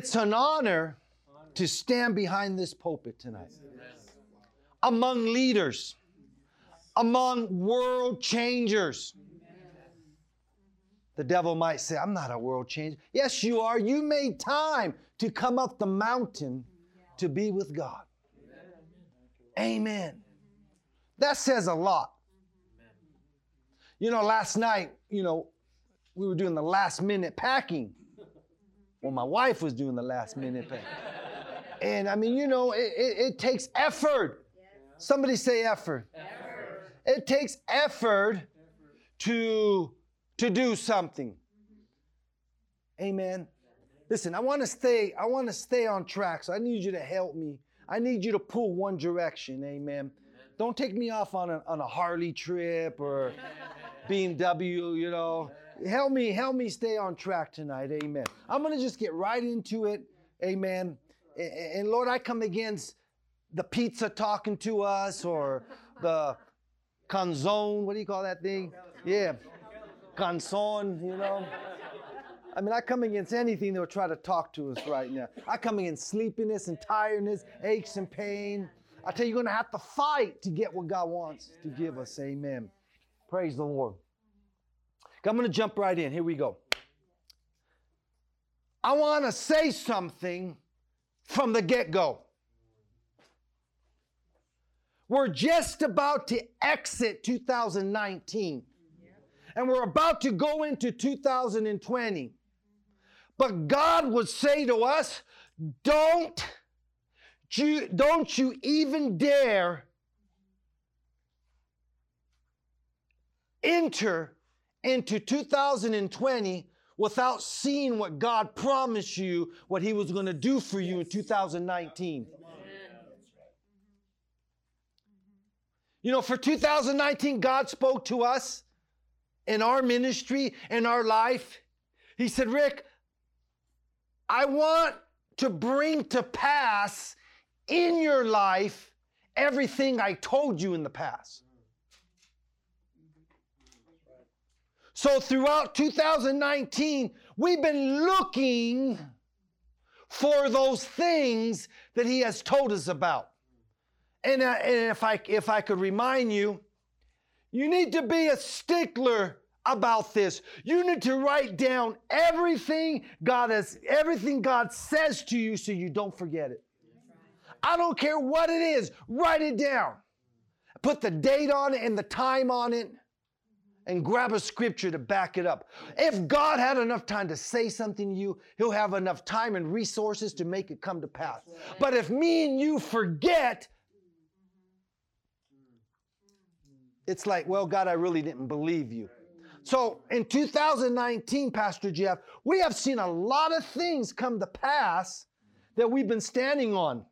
it's an honor to stand behind this pulpit tonight. Among leaders, among world changers. The devil might say, I'm not a world changer. Yes, you are. You made time to come up the mountain to be with God. Amen. That says a lot. You know, last night, we were doing the last minute packing. Well, my wife was doing the last minute packing. And I mean, it takes effort. Somebody say effort. It takes effort to do something. Amen. Listen, I want to stay on track, so I need you to help me. I need you to pull one direction. Amen. Don't take me off on a Harley trip or BMW, Help me stay on track tonight. Amen. I'm going to just get right into it. Amen. And Lord, I come against the pizza talking to us or the canzone. What do you call that thing? Yeah. Canzone, I mean, I come against anything that will try to talk to us right now. I come against sleepiness and tiredness, aches and pain. I tell you, you're going to have to fight to get what God wants to give us. Amen. Praise the Lord. I'm going to jump right in. Here we go. I want to say something from the get-go. We're just about to exit 2019. And we're about to go into 2020. But God would say to us, don't you even dare enter into 2020 without seeing what God promised you, what he was going to do for you in 2019. For 2019, God spoke to us in our ministry, in our life. He said, Rick, I want to bring to pass in your life everything I told you in the past. So throughout 2019, we've been looking for those things that he has told us about. And if I could remind you, you need to be a stickler about this. You need to write down everything God says to you so you don't forget it. I don't care what it is. Write it down. Put the date on it and the time on it and grab a scripture to back it up. If God had enough time to say something to you, he'll have enough time and resources to make it come to pass. But if me and you forget, it's like, well, God, I really didn't believe you. So in 2019, Pastor Jeff, we have seen a lot of things come to pass that we've been standing on.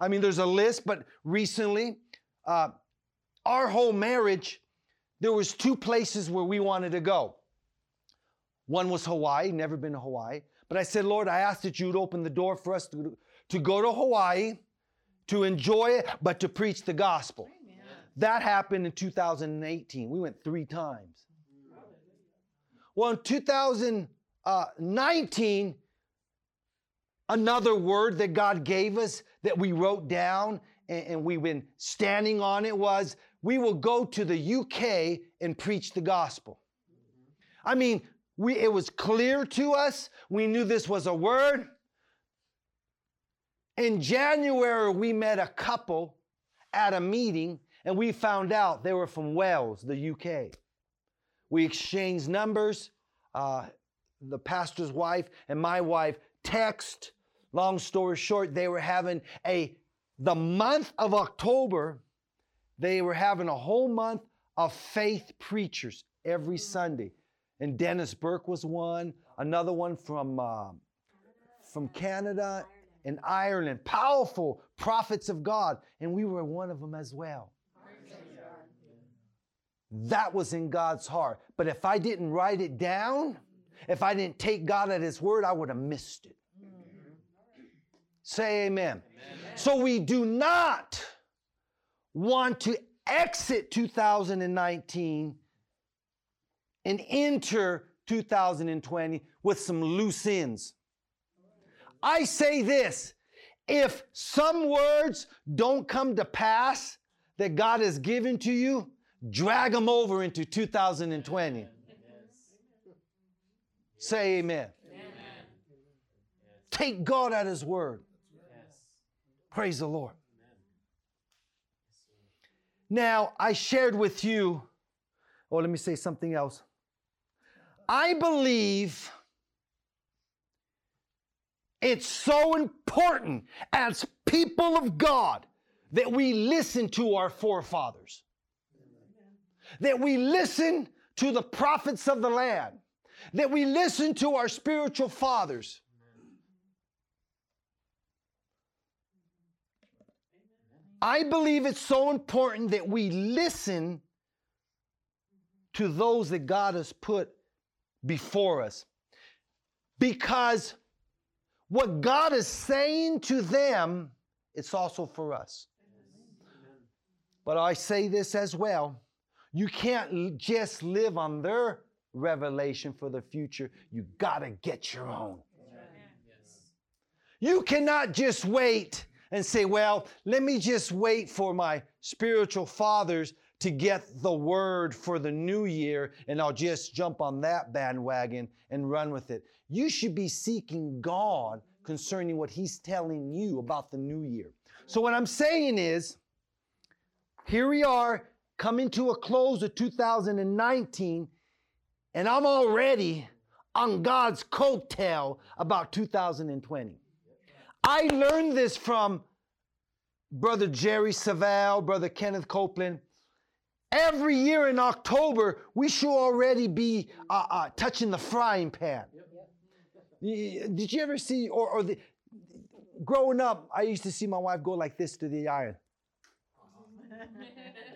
I mean, there's a list, but recently, our whole marriage, there was two places where we wanted to go. One was Hawaii, never been to Hawaii. But I said, Lord, I asked that you would open the door for us to go to Hawaii, to enjoy it, but to preach the gospel. That happened in 2018. We went 3 times. Well, in 2019, another word that God gave us that we wrote down and we've been standing on it was, we will go to the UK and preach the gospel. I mean, it was clear to us. We knew this was a word. In January, we met a couple at a meeting, and we found out they were from Wales, the UK. We exchanged numbers. The pastor's wife and my wife text. Long story short, they were having the month of October, they were having a whole month of faith preachers every Sunday. And Dennis Burke was one, another one from Canada and Ireland. Powerful prophets of God. And we were one of them as well. That was in God's heart. But if I didn't write it down, if I didn't take God at his word, I would have missed it. Mm-hmm. Say amen. Amen. So we do not want to exit 2019 and enter 2020 with some loose ends. I say this, if some words don't come to pass that God has given to you, drag them over into 2020. Yes. Say amen. Amen. Take God at his word. Yes. Praise the Lord. Amen. Now, I shared with you, let me say something else. I believe it's so important as people of God that we listen to our forefathers, that we listen to the prophets of the land, that we listen to our spiritual fathers. I believe it's so important that we listen to those that God has put before us, because what God is saying to them, it's also for us. But I say this as well. You can't just live on their revelation for the future. You got to get your own. Yes. You cannot just wait and say, let me just wait for my spiritual fathers to get the word for the new year, and I'll just jump on that bandwagon and run with it. You should be seeking God concerning what he's telling you about the new year. So what I'm saying is, here we are coming to a close of 2019, and I'm already on God's coattail about 2020. I learned this from Brother Jerry Savelle, Brother Kenneth Copeland. Every year in October, we should already be touching the frying pan. Did you ever see, growing up, I used to see my wife go like this to the iron.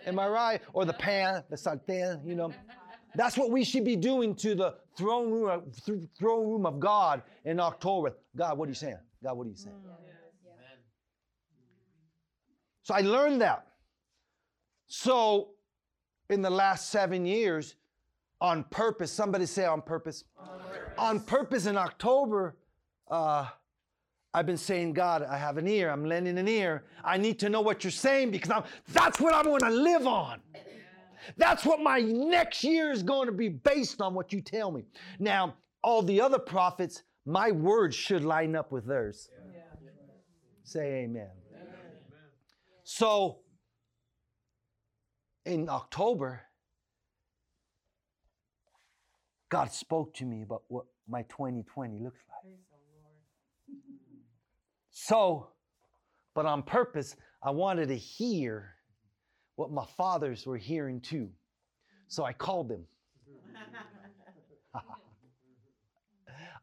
Am I right? Or the pan, the sartén, That's what we should be doing to the throne room of God in October. God, what are you saying? God, what are you saying? Yeah. So I learned that. So, in the last 7 years, on purpose. Somebody say on purpose. On purpose. On purpose in October, I've been saying, God, I have an ear. I'm lending an ear. I need to know what you're saying, because that's what I'm going to live on. Yeah. That's what my next year is going to be based on, what you tell me. Now, all the other prophets, my words should line up with theirs. Yeah. Yeah. Say amen. Amen. So, in October, God spoke to me about what my 2020 looks like. Praise the Lord. So, but on purpose, I wanted to hear what my fathers were hearing too. So I called them.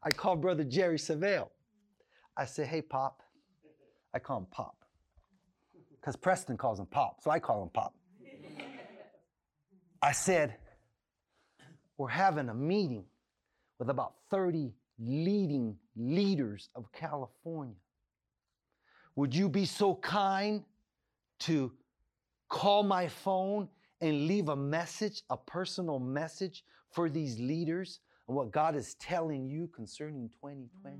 I called Brother Jerry Savelle. I said, hey, Pop. I call him Pop, because Preston calls him Pop, so I call him Pop. I said, we're having a meeting with about 30 leading leaders of California. Would you be so kind to call my phone and leave a message, a personal message for these leaders and what God is telling you concerning 2020?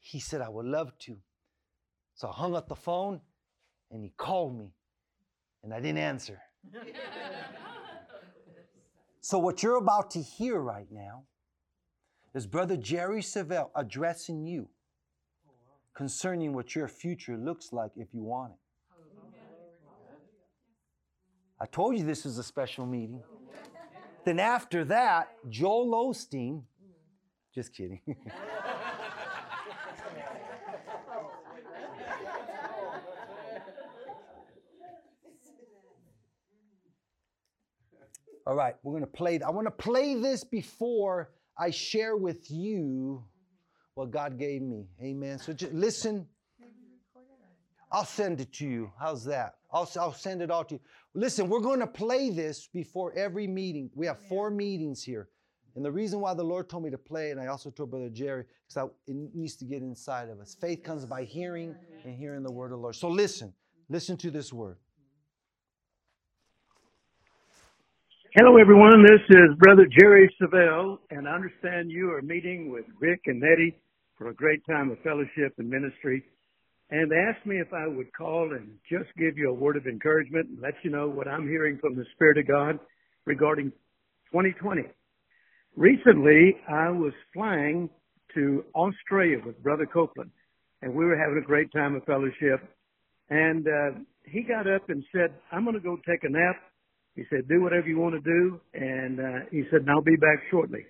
He said, I would love to. So I hung up the phone and he called me. And I didn't answer. So what you're about to hear right now is Brother Jerry Savelle addressing you concerning what your future looks like if you want it. I told you this is a special meeting. Then after that, Joel Osteen, just kidding. All right, we're going to play. I want to play this before I share with you what God gave me. Amen. So just listen. I'll send it to you. How's that? I'll send it all to you. Listen, we're going to play this before every meeting. We have 4 meetings here. And the reason why the Lord told me to play, and I also told Brother Jerry, because it needs to get inside of us. Faith comes by hearing, and hearing the word of the Lord. So listen. Listen to this word. Hello, everyone. This is Brother Jerry Savelle, and I understand you are meeting with Rick and Eddie for a great time of fellowship and ministry. And they asked me if I would call and just give you a word of encouragement and let you know what I'm hearing from the Spirit of God regarding 2020. Recently, I was flying to Australia with Brother Copeland, and we were having a great time of fellowship. And he got up and said, "I'm going to go take a nap." He said, "Do whatever you want to do," and he said, "And I'll be back shortly."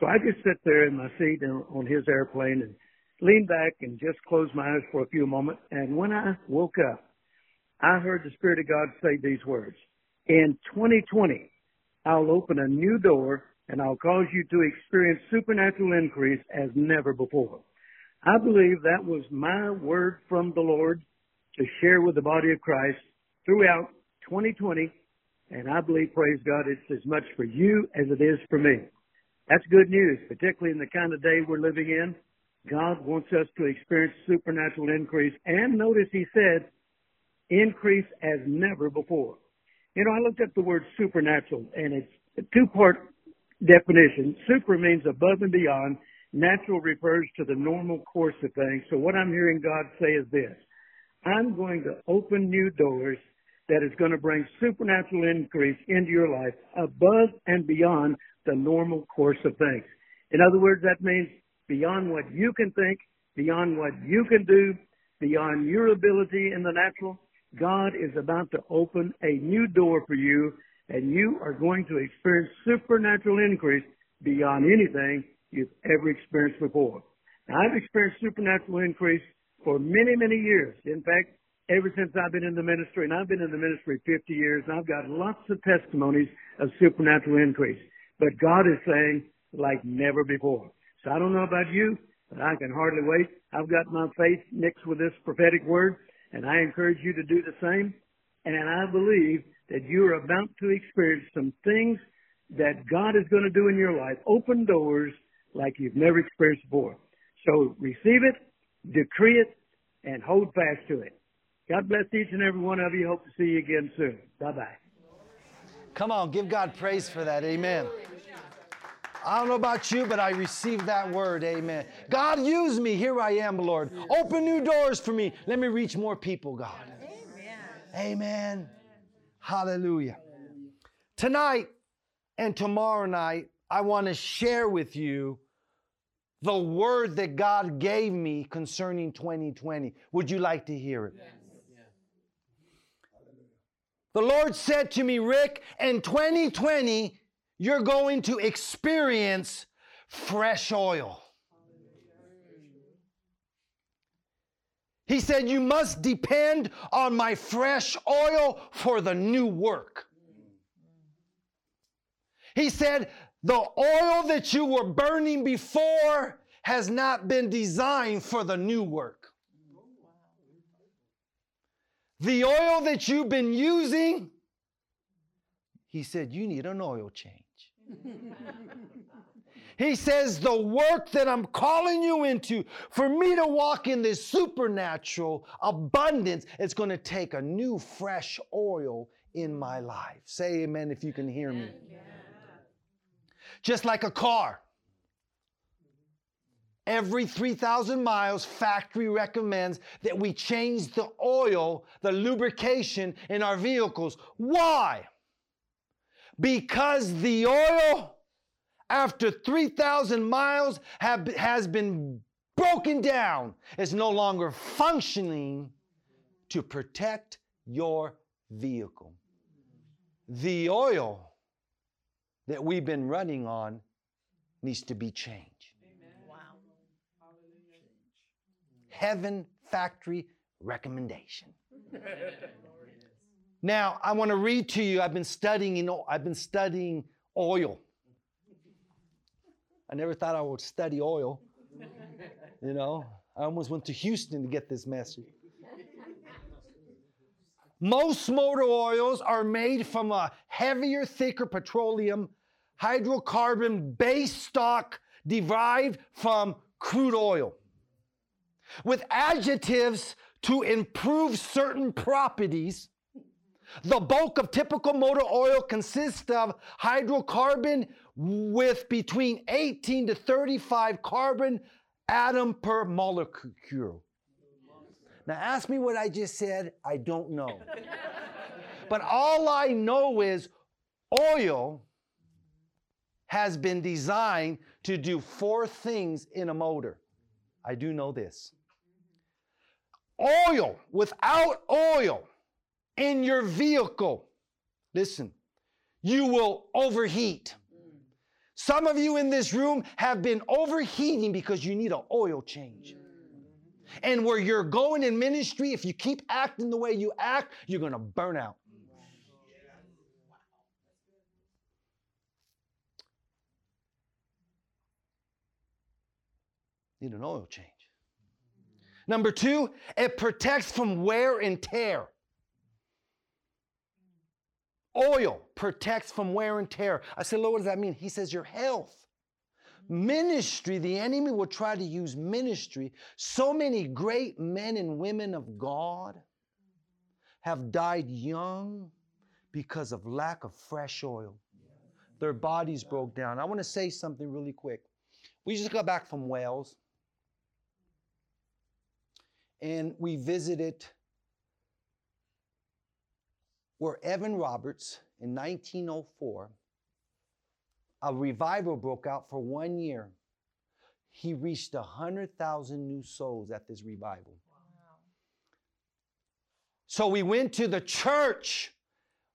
So I just sit there in my seat on his airplane and leaned back and just closed my eyes for a few moments. And when I woke up, I heard the Spirit of God say these words: "In 2020, I'll open a new door, and I'll cause you to experience supernatural increase as never before." I believe that was my word from the Lord to share with the body of Christ throughout 2020. And I believe, praise God, it's as much for you as it is for me. That's good news, particularly in the kind of day we're living in. God wants us to experience supernatural increase. And notice he said, increase as never before. You know, I looked up the word supernatural, and it's a two-part definition. Super means above and beyond. Natural refers to the normal course of things. So what I'm hearing God say is this: I'm going to open new doors that is going to bring supernatural increase into your life above and beyond the normal course of things. In other words, that means beyond what you can think, beyond what you can do, beyond your ability in the natural. God is about to open a new door for you, and you are going to experience supernatural increase beyond anything you've ever experienced before. Now, I've experienced supernatural increase for many, many years. In fact, ever since I've been in the ministry, and I've been in the ministry 50 years, and I've got lots of testimonies of supernatural increase. But God is saying, like never before. So I don't know about you, but I can hardly wait. I've got my faith mixed with this prophetic word, and I encourage you to do the same. And I believe that you're about to experience some things that God is going to do in your life, open doors like you've never experienced before. So receive it, decree it, and hold fast to it. God bless each and every one of you. Hope to see you again soon. Bye-bye. Come on, give God praise for that. Amen. I don't know about you, but I received that word. Amen. God, use me. Here I am, Lord. Open new doors for me. Let me reach more people, God. Amen. Amen. Hallelujah. Tonight and tomorrow night, I want to share with you the word that God gave me concerning 2020. Would you like to hear it? Yes. The Lord said to me, "Rick, in 2020, you're going to experience fresh oil." He said, "You must depend on my fresh oil for the new work." He said, "The oil that you were burning before has not been designed for the new work. The oil that you've been using," he said, "you need an oil change." He says, "The work that I'm calling you into, for me to walk in this supernatural abundance, it's going to take a new fresh oil in my life." Say amen if you can hear me. Yeah. Just like a car. Every 3,000 miles, factory recommends that we change the oil, the lubrication in our vehicles. Why? Because the oil, after 3,000 miles, has been broken down. It's no longer functioning to protect your vehicle. The oil that we've been running on needs to be changed. Heaven factory recommendation. Now, I want to read to you. I've been studying oil. I never thought I would study oil. You know, I almost went to Houston to get this message. Most motor oils are made from a heavier, thicker petroleum hydrocarbon base stock derived from crude oil, with adjectives to improve certain properties The bulk of typical motor oil consists of hydrocarbon with between 18 to 35 carbon atom per molecule. Now ask me what I just said, I don't know. But all I know is oil has been designed to do four things in a motor. I do know this. Oil, without oil in your vehicle, listen, you will overheat. Some of you in this room have been overheating because you need an oil change. And where you're going in ministry, if you keep acting the way you act, you're going to burn out. Need an oil change. Number two, it protects from wear and tear. Oil protects from wear and tear. I said, Lord, what does that mean? He says, your health. Ministry, the enemy will try to use ministry. So many great men and women of God have died young because of lack of fresh oil. Their bodies broke down. I want to say something really quick. We just got back from Wales. And we visited where Evan Roberts in 1904, a revival broke out for 1 year. He reached 100,000 new souls at this revival. Wow. So we went to the church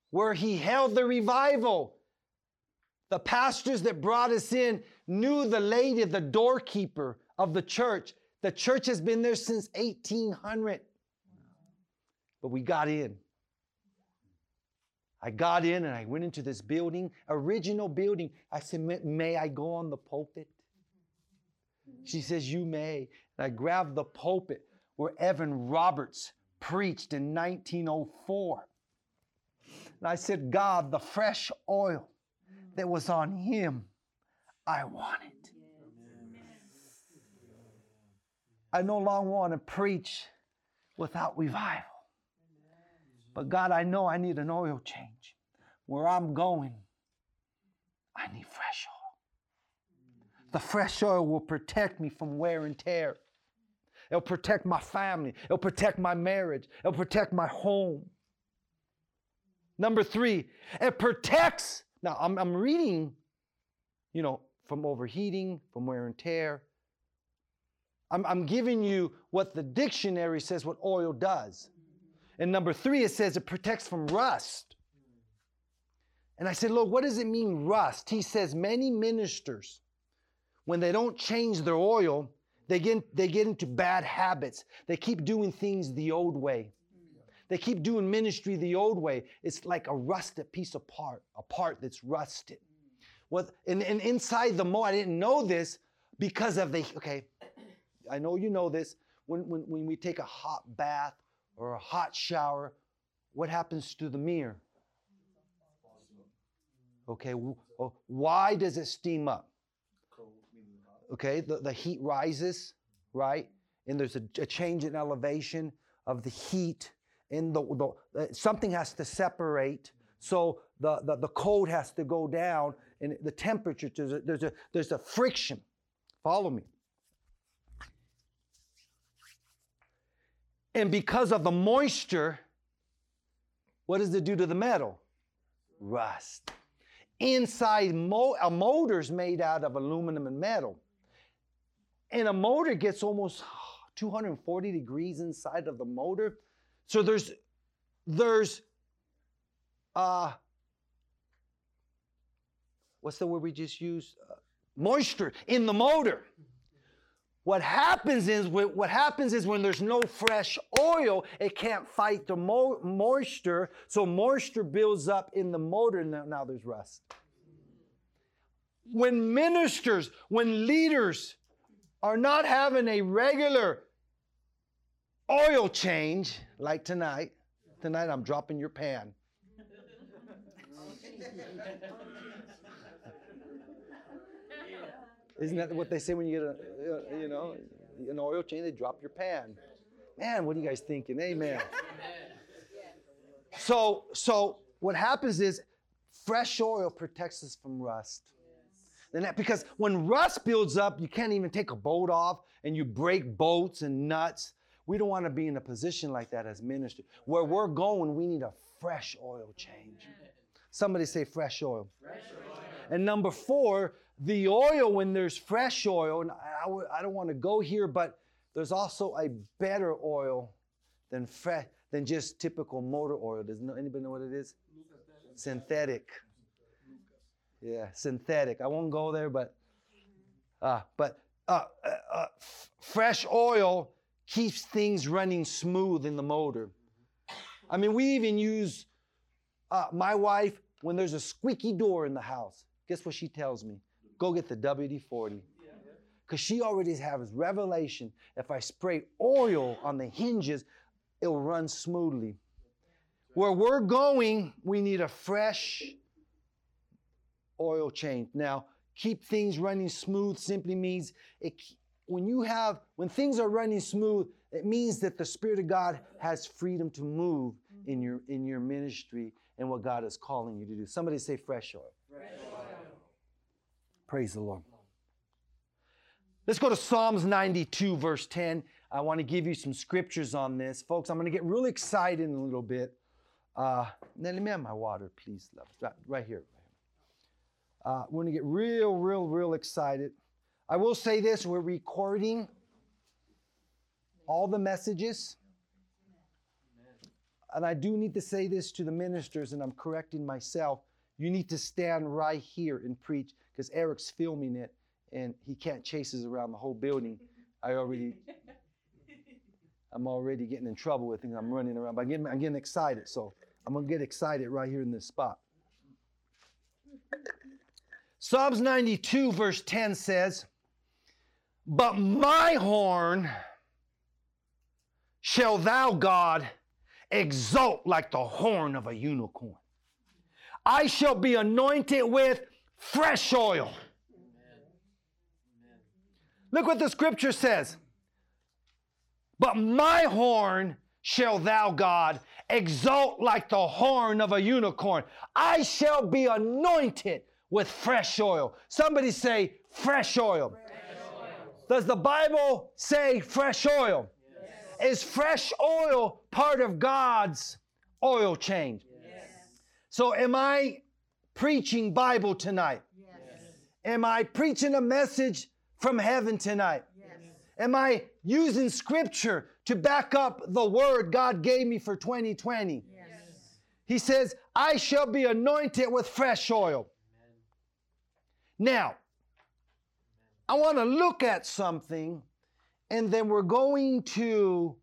where he held the revival. The pastors that brought us in knew the lady, the doorkeeper of the church. The church has been there since 1800. But we got in. I got in and I went into this building, original building. I said, may I go on the pulpit? She says, you may. And I grabbed the pulpit where Evan Roberts preached in 1904. And I said, God, the fresh oil that was on him, I want it. I no longer want to preach without revival. But God, I know I need an oil change. Where I'm going, I need fresh oil. The fresh oil will protect me from wear and tear. It'll protect my family. It'll protect my marriage. It'll protect my home. Number three, it protects. Now, I'm reading, you know, from overheating, from wear and tear. I'm giving you what the dictionary says what oil does. And number three, it says it protects from rust. And I said, Lord, what does it mean, rust? He says many ministers, when they don't change their oil, they get into bad habits. They keep doing things the old way. They keep doing ministry the old way. It's like a rusted piece of part, a part that's rusted. Well, and inside the mold, I didn't know this because of the, okay, I know you know this. When we take a hot bath, or a hot shower, what happens to the mirror? Okay, why does it steam up? Okay, the heat rises, right? And there's a change in elevation of the heat, and the something has to separate. So the cold has to go down, and the temperature, there's a friction. Follow me. And because of the moisture, what does it do to the metal? Rust. Inside, a motor's made out of aluminum and metal. And a motor gets almost 240 degrees inside of the motor. So there's what's the word we just used? Moisture in the motor. What happens is when there's no fresh oil, it can't fight the moisture. So moisture builds up in the motor, and now there's rust. When ministers, when leaders are not having a regular oil change, like tonight I'm dropping your pan. Isn't that what they say when you get an oil change? They drop your pan. Man, what are you guys thinking? Amen. So what happens is fresh oil protects us from rust. Yes. And that, because when rust builds up, you can't even take a bolt off and you break bolts and nuts. We don't want to be in a position like that as ministry. Where we're going, we need a fresh oil change. Amen. Somebody say fresh oil. Fresh oil. And number four, the oil, when there's fresh oil, and I don't want to go here, but there's also a better oil than just typical motor oil. Does anybody know what it is? Synthetic. Yeah, synthetic. I won't go there, but fresh oil keeps things running smooth in the motor. I mean, we even use my wife, when there's a squeaky door in the house, guess what she tells me? Go get the WD-40. Because she already has revelation. If I spray oil on the hinges, it'll run smoothly. Where we're going, we need a fresh oil change. Now, keep things running smooth simply means when things are running smooth, it means that the Spirit of God has freedom to move in your ministry and what God is calling you to do. Somebody say fresh oil. Fresh oil. Praise the Lord. Let's go to Psalms 92, verse 10. I want to give you some scriptures on this. Folks, I'm going to get really excited in a little bit. Now let me have my water, please, love. Right here. We're going to get real excited. I will say this, we're recording all the messages. And I do need to say this to the ministers, and I'm correcting myself. You need to stand right here and preach, because Eric's filming it, and he can't chase us around the whole building. I'm already getting in trouble with things. I'm running around, but I'm getting excited. So I'm going to get excited right here in this spot. Psalms 92, verse 10 says, "But my horn shall thou, God, exalt like the horn of a unicorn. I shall be anointed with fresh oil." Look what the scripture says. "But my horn shall thou, God, exalt like the horn of a unicorn. I shall be anointed with fresh oil." Somebody say fresh oil. Fresh oil. Does the Bible say fresh oil? Yes. Is fresh oil part of God's oil change? Yes. So am I preaching Bible tonight? Yes. Am I preaching a message from heaven tonight? Yes. Am I using scripture to back up the word God gave me for 2020? Yes. He says, "I shall be anointed with fresh oil." Amen. Now, I want to look at something, and then we're going to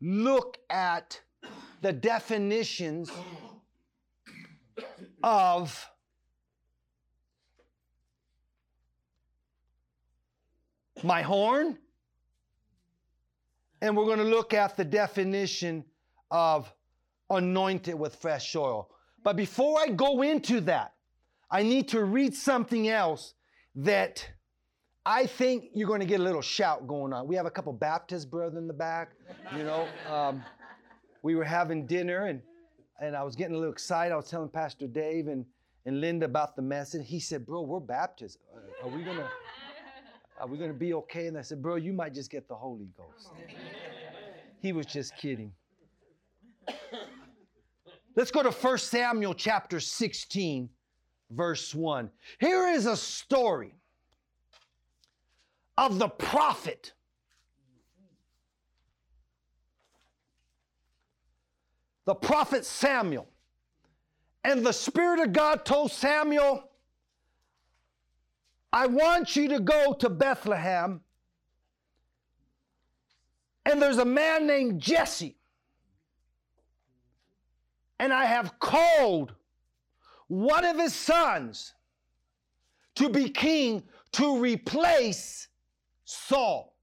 look at the definitions of my horn, and we're going to look at the definition of anointed with fresh oil. But before I go into that, I need to read something else that I think you're going to get a little shout going on. We have a couple Baptist brothers in the back. We were having dinner, and I was getting a little excited. I was telling Pastor Dave and Linda about the message. He said, "Bro, we're Baptist. Are we going to be okay?" And I said, "Bro, you might just get the Holy Ghost." He was just kidding. Let's go to 1 Samuel chapter 16, verse 1. Here is a story of the prophet Samuel. And the Spirit of God told Samuel, "I want you to go to Bethlehem, and there's a man named Jesse, and I have called one of his sons to be king to replace Saul."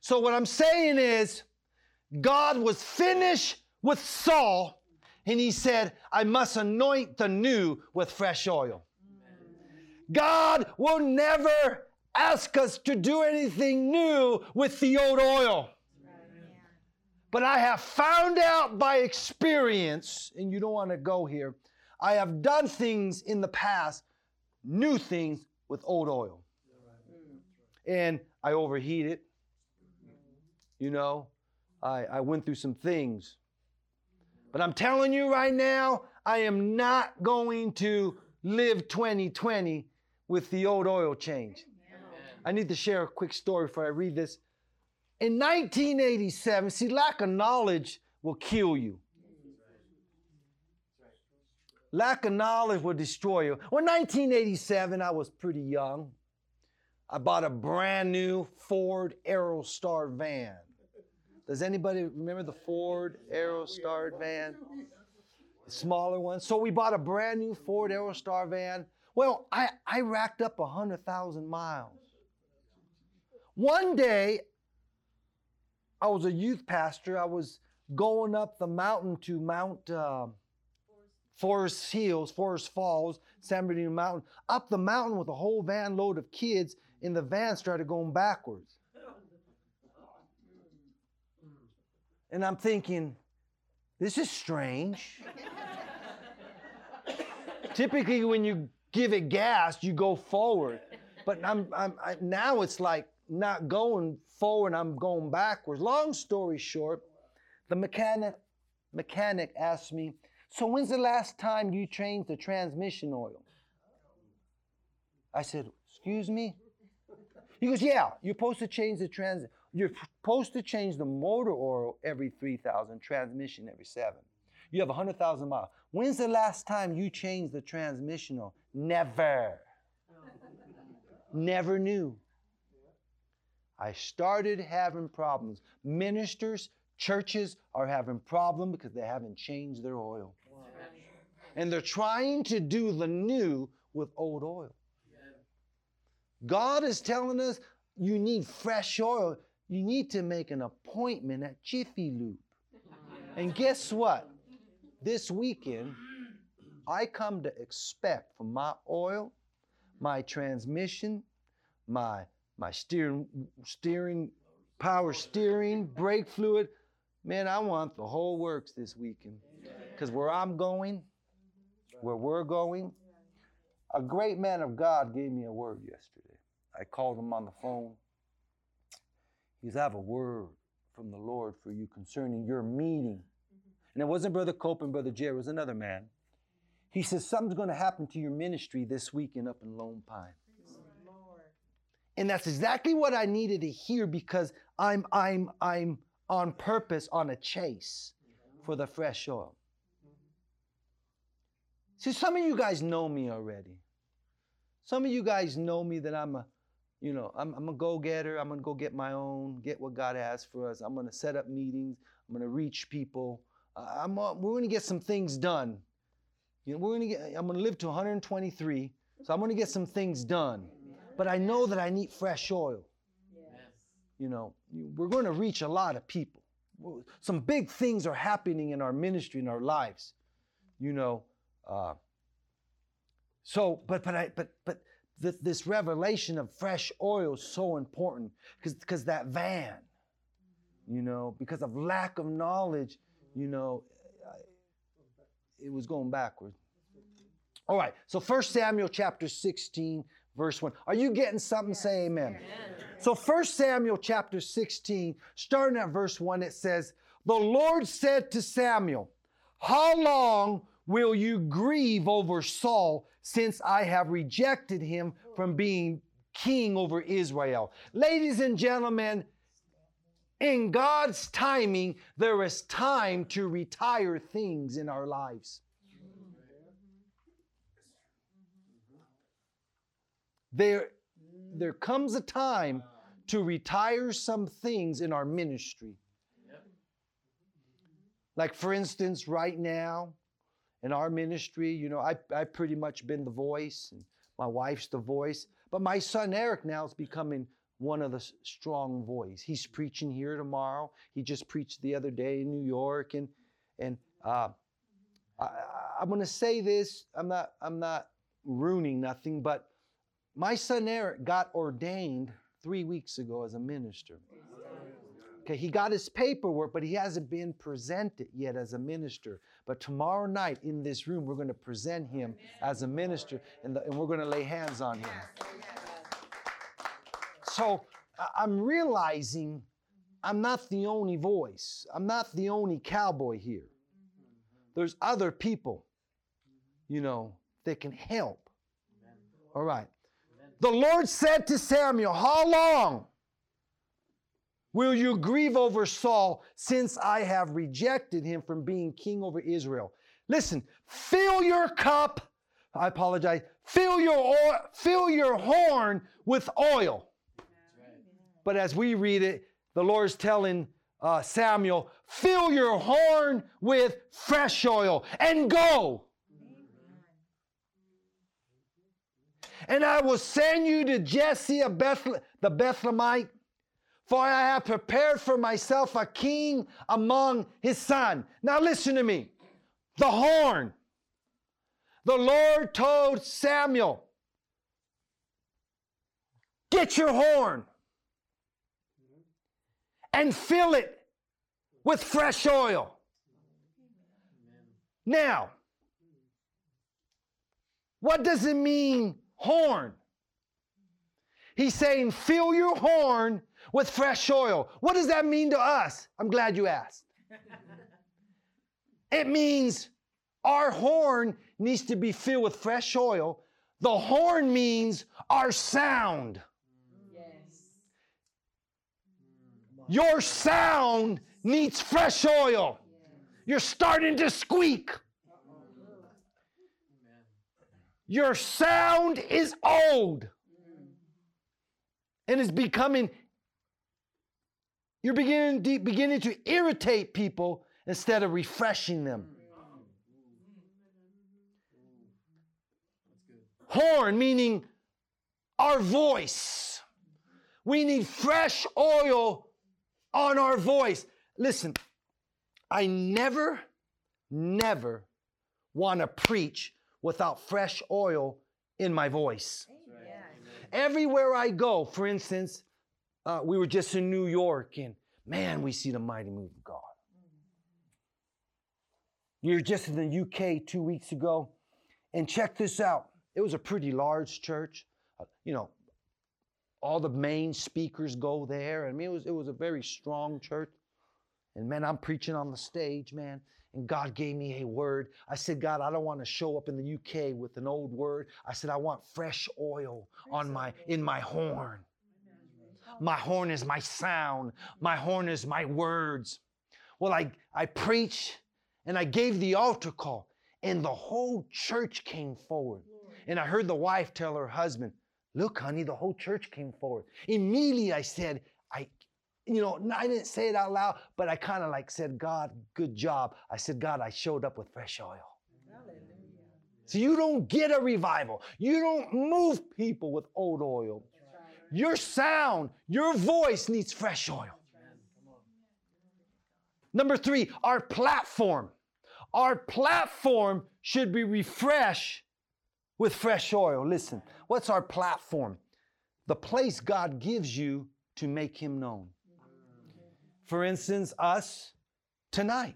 So what I'm saying is, God was finished with Saul, and he said, "I must anoint the new with fresh oil." God will never ask us to do anything new with the old oil. Right. But I have found out by experience, and you don't want to go here, I have done things in the past, new things with old oil. And I overheated. You know, I went through some things. But I'm telling you right now, I am not going to live 2020 with the old oil change. Amen. I need to share a quick story before I read this. In 1987, see, lack of knowledge will kill you. Lack of knowledge will destroy you. Well, 1987, I was pretty young. I bought a brand new Ford Aerostar van. Does anybody remember the Ford Aerostar van? The smaller one. So we bought a brand new Ford Aerostar van. Well, I racked up 100,000 miles. One day, I was a youth pastor. I was going up the mountain to Mount Forest Hills, Forest Falls, San Bernardino Mountain, up the mountain with a whole van load of kids, and the van started going backwards. And I'm thinking, this is strange. Typically, when you give it gas, you go forward. But I'm now it's like not going forward, I'm going backwards. Long story short, the mechanic asked me, so when's the last time you changed the transmission oil? I said, excuse me? He goes, yeah, you're supposed to change the transmission. You're supposed to change the motor oil every 3,000, transmission every 7. You have 100,000 miles. When's the last time you changed the transmission oil? Never. Never knew. I started having problems. Ministers, churches are having problems because they haven't changed their oil. Wow. And they're trying to do the new with old oil. God is telling us you need fresh oil. You need to make an appointment at Jiffy Lube. And guess what? This weekend, I come to expect from my oil, my transmission, my steering, power steering, brake fluid. Man, I want the whole works this weekend. Because where I'm going, where we're going, a great man of God gave me a word yesterday. I called him on the phone. He says, I have a word from the Lord for you concerning your meeting. And it wasn't Brother Cope and Brother Jerry, it was another man. He says, something's going to happen to your ministry this weekend up in Lone Pine. Lord. And that's exactly what I needed to hear because I'm on purpose on a chase for the fresh oil. See, some of you guys know me already. Some of you guys know me that I'm a go-getter. I'm going to go get my own, get what God has for us. I'm going to set up meetings. I'm going to reach people. We're going to get some things done. You know, I'm going to live to 123, so I'm going to get some things done. But I know that I need fresh oil. Yes. You know, we're going to reach a lot of people. Some big things are happening in our ministry, in our lives, you know. This revelation of fresh oil is so important because that van, you know, because of lack of knowledge, you know, it was going backward. All right. So 1 Samuel chapter 16, verse 1. Are you getting something? Yes. Say amen. Yes. So 1 Samuel chapter 16, starting at verse 1, it says, the Lord said to Samuel, how long will you grieve over Saul since I have rejected him from being king over Israel? Ladies and gentlemen, in God's timing, there is time to retire things in our lives. There comes a time to retire some things in our ministry. Like, for instance, right now, in our ministry, you know, I've pretty much been the voice, and my wife's the voice. But my son Eric now is becoming one of the strong voice. He's preaching here tomorrow. He just preached the other day in New York, and I'm going to say this. I'm not ruining nothing, but my son Eric got ordained 3 weeks ago as a minister. Okay, he got his paperwork, but he hasn't been presented yet as a minister. But tomorrow night in this room, we're going to present him as a minister, and we're going to lay hands on him. So I'm realizing I'm not the only voice. I'm not the only cowboy here. There's other people, you know, that can help. All right. The Lord said to Samuel, how long will you grieve over Saul, since I have rejected him from being king over Israel? Listen, fill your cup. I apologize. Fill your horn with oil. But as we read it, the Lord's telling Samuel, fill your horn with fresh oil and go. And I will send you to Jesse of the Bethlehemite, for I have prepared for myself a king among his son. Now listen to me. The horn. The Lord told Samuel, get your horn and fill it with fresh oil. Now, what does it mean, horn? He's saying, fill your horn with fresh oil. What does that mean to us? I'm glad you asked. It means our horn needs to be filled with fresh oil. The horn means our sound. Yes. Your sound needs fresh oil. You're starting to squeak. Your sound is old. And it's becoming, you're beginning to irritate people instead of refreshing them. Horn, meaning our voice. We need fresh oil on our voice. Listen, I never want to preach without fresh oil in my voice. Everywhere I go, for instance, we were just in New York, and man, we see the mighty move of God. We were just in the UK 2 weeks ago, and check this out. It was a pretty large church. You know, all the main speakers go there. I mean, it was a very strong church. And man, I'm preaching on the stage, man. And God gave me a word. I said, God, I don't want to show up in the UK with an old word. I said, I want fresh oil in my horn. My horn is my sound. My horn is my words. Well, I preached and I gave the altar call, and the whole church came forward. And I heard the wife tell her husband, look, honey, the whole church came forward. Immediately I said, I didn't say it out loud, but I kind of said, God, good job. I said, God, I showed up with fresh oil. Hallelujah. So you don't get a revival. You don't move people with old oil. Right. Your sound, your voice needs fresh oil. Right. Number three, our platform. Our platform should be refreshed with fresh oil. Listen, what's our platform? The place God gives you to make him known. For instance, us tonight.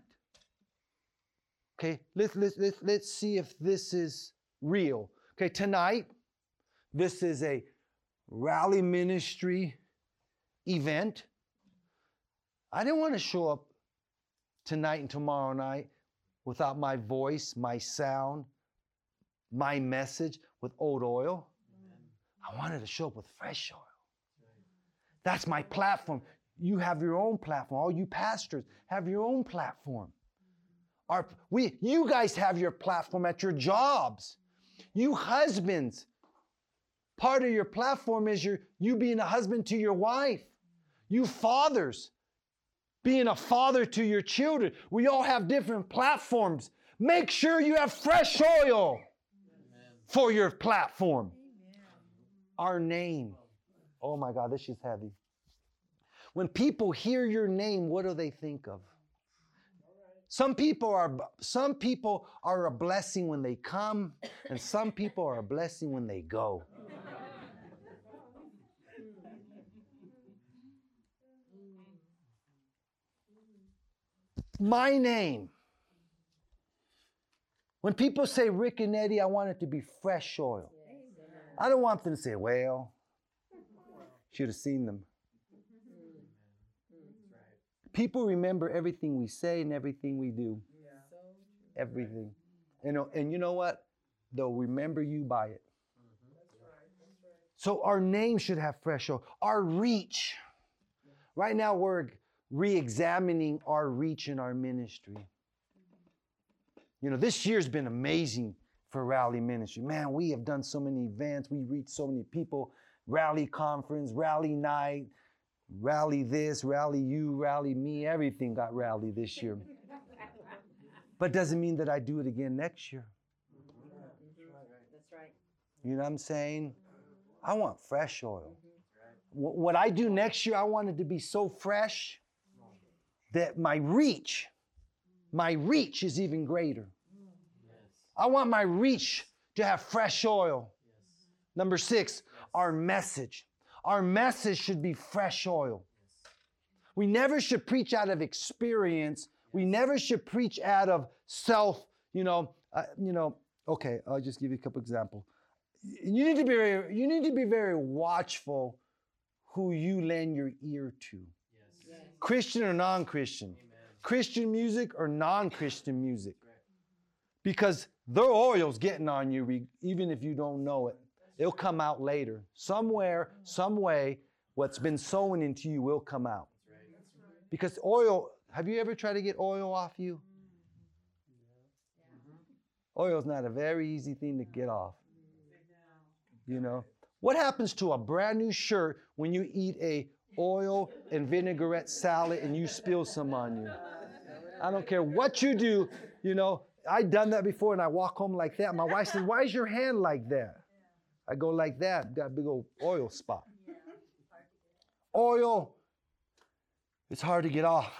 Okay, let's see if this is real. Okay, tonight, this is a Rally Ministry event. I didn't want to show up tonight and tomorrow night without my voice, my sound, my message with old oil. I wanted to show up with fresh oil. That's my platform. You have your own platform. All you pastors have your own platform. You guys have your platform at your jobs. You husbands, part of your platform is you being a husband to your wife. You fathers, being a father to your children. We all have different platforms. Make sure you have fresh oil for your platform. Our name. Oh my God, this is heavy. When people hear your name, what do they think of? Some people are a blessing when they come, and some people are a blessing when they go. my name. When people say Rick and Eddie, I want it to be fresh oil. I don't want them to say, well, should have seen them. People remember everything we say and everything we do. Everything. And you know what? They'll remember you by it. So our name should have fresh oil. Our reach. Right now we're re-examining our reach in our ministry. You know, this year's been amazing for Rally Ministry. Man, we have done so many events. We reached so many people. Rally conference, rally night, rally this, rally you, rally me. Everything got rally this year. But doesn't mean that I do it again next year. That's right. You know what I'm saying? I want fresh oil. What I do next year, I want it to be so fresh that my reach is even greater. I want my reach to have fresh oil. Number 6, our message. Our message should be fresh oil. We never should preach out of experience. We never should preach out of self, okay, I'll just give you a couple examples. You need to be very watchful who you lend your ear to. Yes. Yes. Christian or non-Christian. Amen. Christian music or non-Christian music. Right. Because their oil's getting on you even if you don't know it. It'll come out later. Somewhere, some way, what's been sown into you will come out. That's right. That's right. Because oil, have you ever tried to get oil off you? Yeah. Yeah. Oil's not a very easy thing to get off. You know, what happens to a brand new shirt when you eat a oil and vinaigrette salad and you spill some on you? I don't care what you do. You know, I done that before and I walk home like that. My wife says, why is your hand like that? I go like that, got a big old oil spot. Oil, it's hard to get off.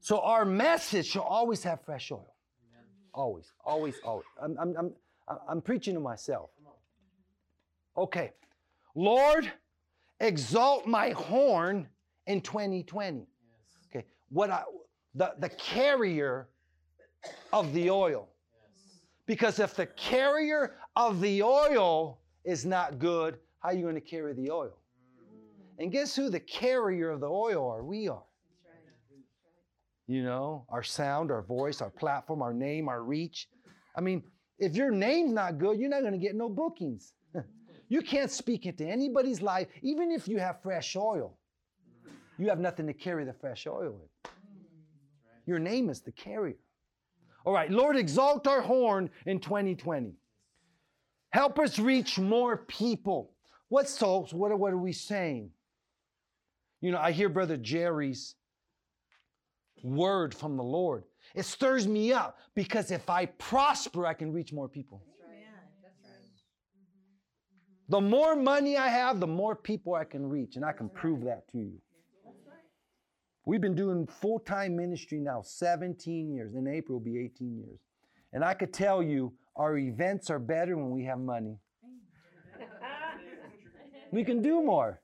So our message should always have fresh oil. Always, always, always. I'm preaching to myself. Okay. Lord, exalt my horn in 2020. Yes. Okay. The carrier of the oil. Yes. Because if the carrier of the oil is not good, how are you going to carry the oil? Mm. And guess who the carrier of the oil are? We are. That's right. You know, our sound, our voice, our platform, our name, our reach. I mean, if your name's not good, you're not going to get no bookings. You can't speak into anybody's life, even if you have fresh oil. You have nothing to carry the fresh oil in. Your name is the carrier. All right, Lord, exalt our horn in 2020. Help us reach more people. What are we saying? You know, I hear Brother Jerry's word from the Lord. It stirs me up because if I prosper, I can reach more people. That's right. That's right. The more money I have, the more people I can reach, and I can prove that to you. Right. We've been doing full-time ministry now 17 years. In April will be 18 years. And I could tell you our events are better when we have money. We can do more.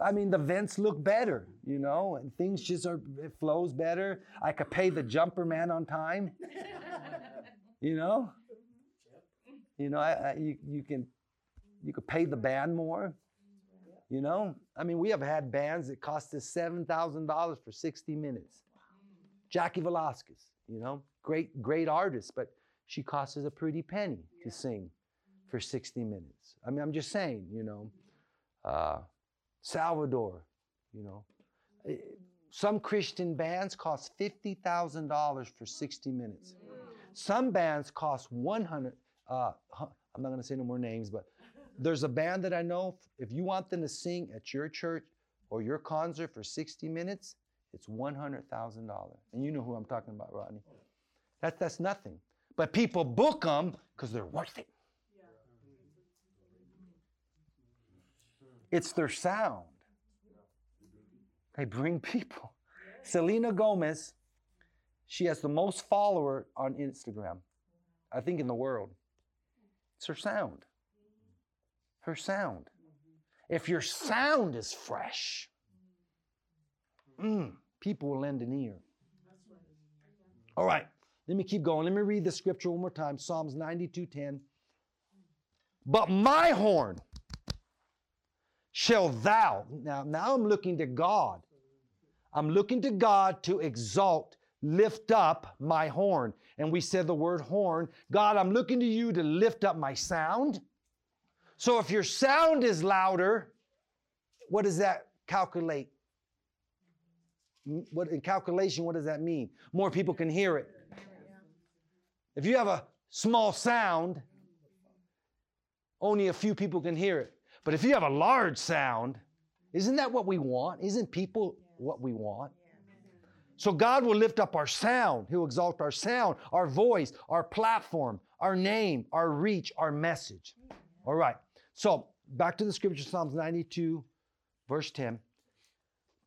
I mean, the vents look better, you know, and things just it flows better. I could pay the jumper man on time, you know. You know, you could pay the band more, you know. I mean, we have had bands that cost us $7,000 for 60 minutes. Jackie Velasquez, you know, great artist, but she cost us a pretty penny to sing for 60 minutes. I mean, I'm just saying, you know. Salvador, you know. Some Christian bands cost $50,000 for 60 minutes. Some bands cost I'm not going to say no more names, but there's a band that I know, if you want them to sing at your church or your concert for 60 minutes, it's $100,000. And you know who I'm talking about, Rodney. That's nothing. But people book them because they're worth it. It's their sound. They bring people. Selena Gomez, she has the most follower on Instagram, I think in the world. It's her sound. Her sound. If your sound is fresh, people will lend an ear. That's right. All right, let me keep going. Let me read the scripture one more time. Psalms 92:10. But my horn shall thou, now I'm looking to God. I'm looking to God to exalt, lift up my horn. And we said the word horn. God, I'm looking to you to lift up my sound. So if your sound is louder, what does that calculate? What in calculation, what does that mean? More people can hear it. If you have a small sound, only a few people can hear it. But if you have a large sound, isn't that what we want? Isn't people what we want? So God will lift up our sound. He'll exalt our sound, our voice, our platform, our name, our reach, our message. All right. So back to the scripture, Psalms 92, verse 10.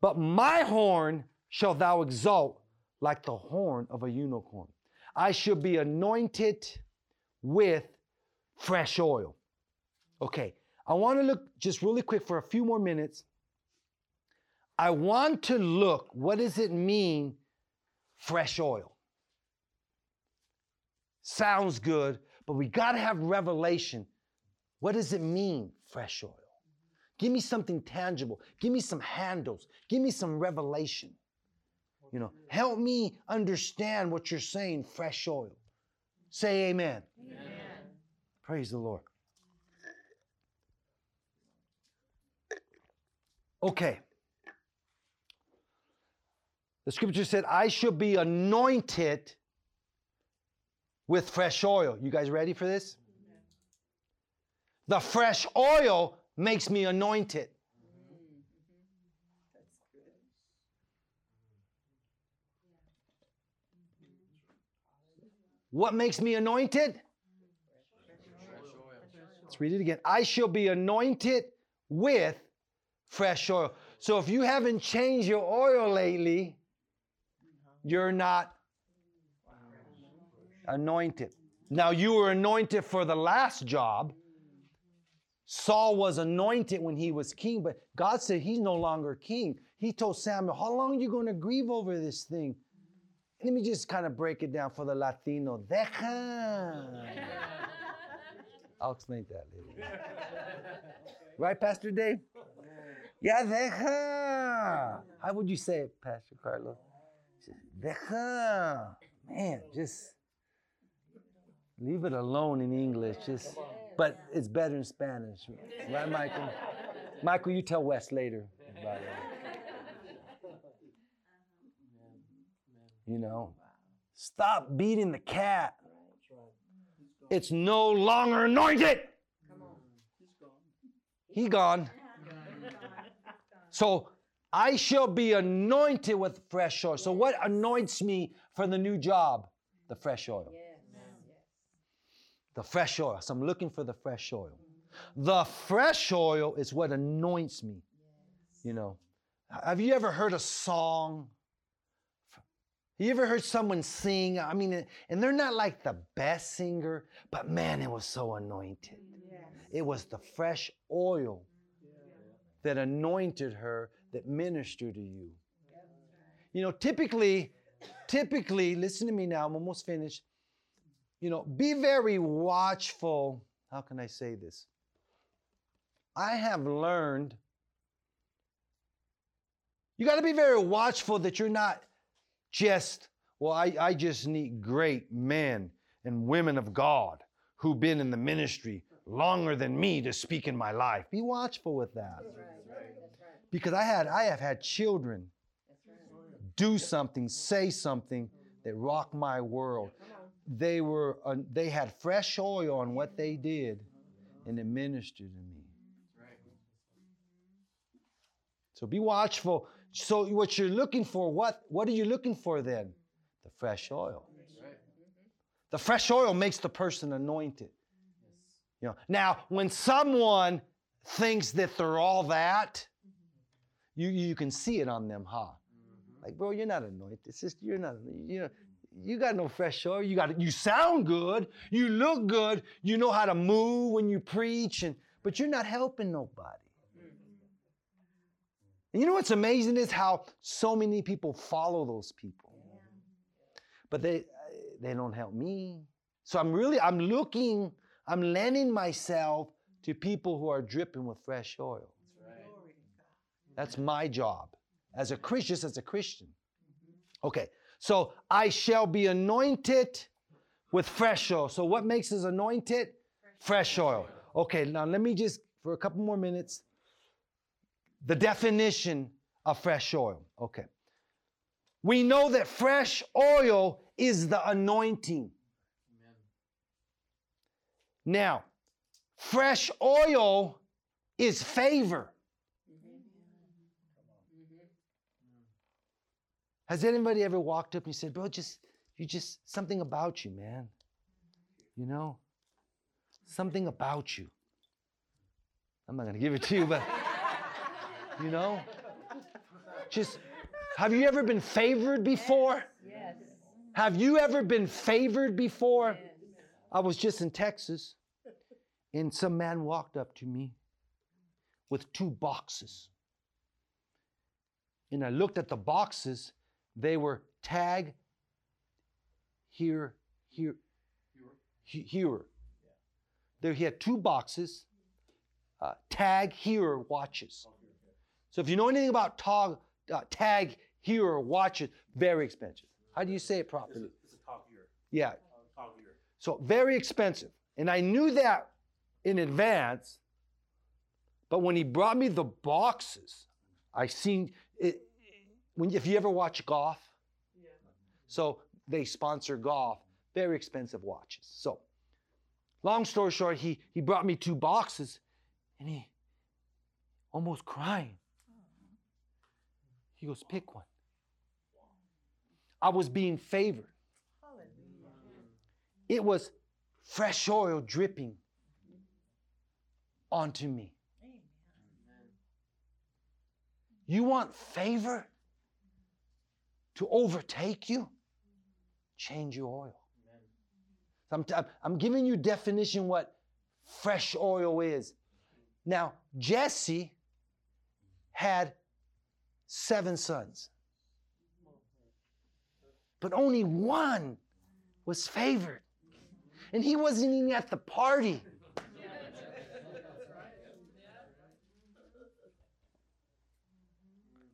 But my horn shall thou exalt like the horn of a unicorn. I shall be anointed with fresh oil. Okay, I want to look just really quick for a few more minutes. I want to look, what does it mean, fresh oil? Sounds good, but we got to have revelation. What does it mean, fresh oil? Give me something tangible. Give me some handles. Give me some revelation. You know, help me understand what you're saying, fresh oil. Say amen. Amen. Praise the Lord. Okay. The scripture said, I shall be anointed with fresh oil. You guys ready for this? Amen. The fresh oil makes me anointed. What makes me anointed? Let's read it again. I shall be anointed with fresh oil. So if you haven't changed your oil lately, you're not anointed. Now you were anointed for the last job. Saul was anointed when he was king, but God said he's no longer king. He told Samuel, how long are you going to grieve over this thing? Let me just kind of break it down for the Latino. Deja. I'll explain that later. Right, Pastor Dave? Yeah, deja. How would you say it, Pastor Carlos? Deja. Man, just leave it alone in English. Just, but it's better in Spanish. Right, Michael? Michael, you tell Wes later about it. You know, stop beating the cat. It's no longer anointed. He gone. So I shall be anointed with fresh oil. So what anoints me for the new job? The fresh oil. The fresh oil. So I'm looking for the fresh oil. The fresh oil is what anoints me. You know, have you ever heard a song? You ever heard someone sing? I mean, and they're not like the best singer, but man, it was so anointed. Yes. It was the fresh oil that anointed her, that ministered to you. Yes. You know, typically, listen to me now, I'm almost finished. You know, be very watchful. How can I say this? I have learned, you got to be very watchful that you're not just, well, I just need great men and women of God who've been in the ministry longer than me to speak in my life. Be watchful with that. That's right. Because I have had children do something, say something that rocked my world. They had fresh oil on what they did, and it ministered to me. So be watchful. So what you're looking for, what are you looking for then? The fresh oil. The fresh oil makes the person anointed. You know, now, when someone thinks that they're all that, you can see it on them, huh? Like, bro, you're not anointed. Sister, you're not, you know, you got no fresh oil. You sound good. You look good. You know how to move when you preach, but you're not helping nobody. And you know what's amazing is how so many people follow those people. Yeah. But they don't help me. So I'm lending myself to people who are dripping with fresh oil. That's right. That's my job as a Christian, just as a Christian. Mm-hmm. Okay, so I shall be anointed with fresh oil. So what makes us anointed? Fresh oil. Okay, now let me just, for a couple more minutes, the definition of fresh oil. Okay. We know that fresh oil is the anointing. Amen. Now, fresh oil is favor. Mm-hmm. Has anybody ever walked up and said, bro, you just something about you, man. You know, something about you. I'm not going to give it to you, but you know, just, have you ever been favored before? Yes. Have you ever been favored before? Yes. I was just in Texas, and some man walked up to me with 2 boxes. And I looked at the boxes. They were Tag Heuer. There he had 2 boxes, Tag Heuer watches. So if you know anything about Tag Heuer watches, very expensive. How do you say it properly? It's a Tag Heuer. Yeah. Tag Heuer. So very expensive. And I knew that in advance, but when he brought me the boxes, I seen it. If you ever watch golf, yeah. So they sponsor golf, very expensive watches. So long story short, he brought me 2 boxes, and he almost crying. He goes, pick one. I was being favored. It was fresh oil dripping onto me. You want favor to overtake you? Change your oil. I'm giving you definition what fresh oil is. Now, Jesse had 7 sons, but only one was favored, and he wasn't even at the party.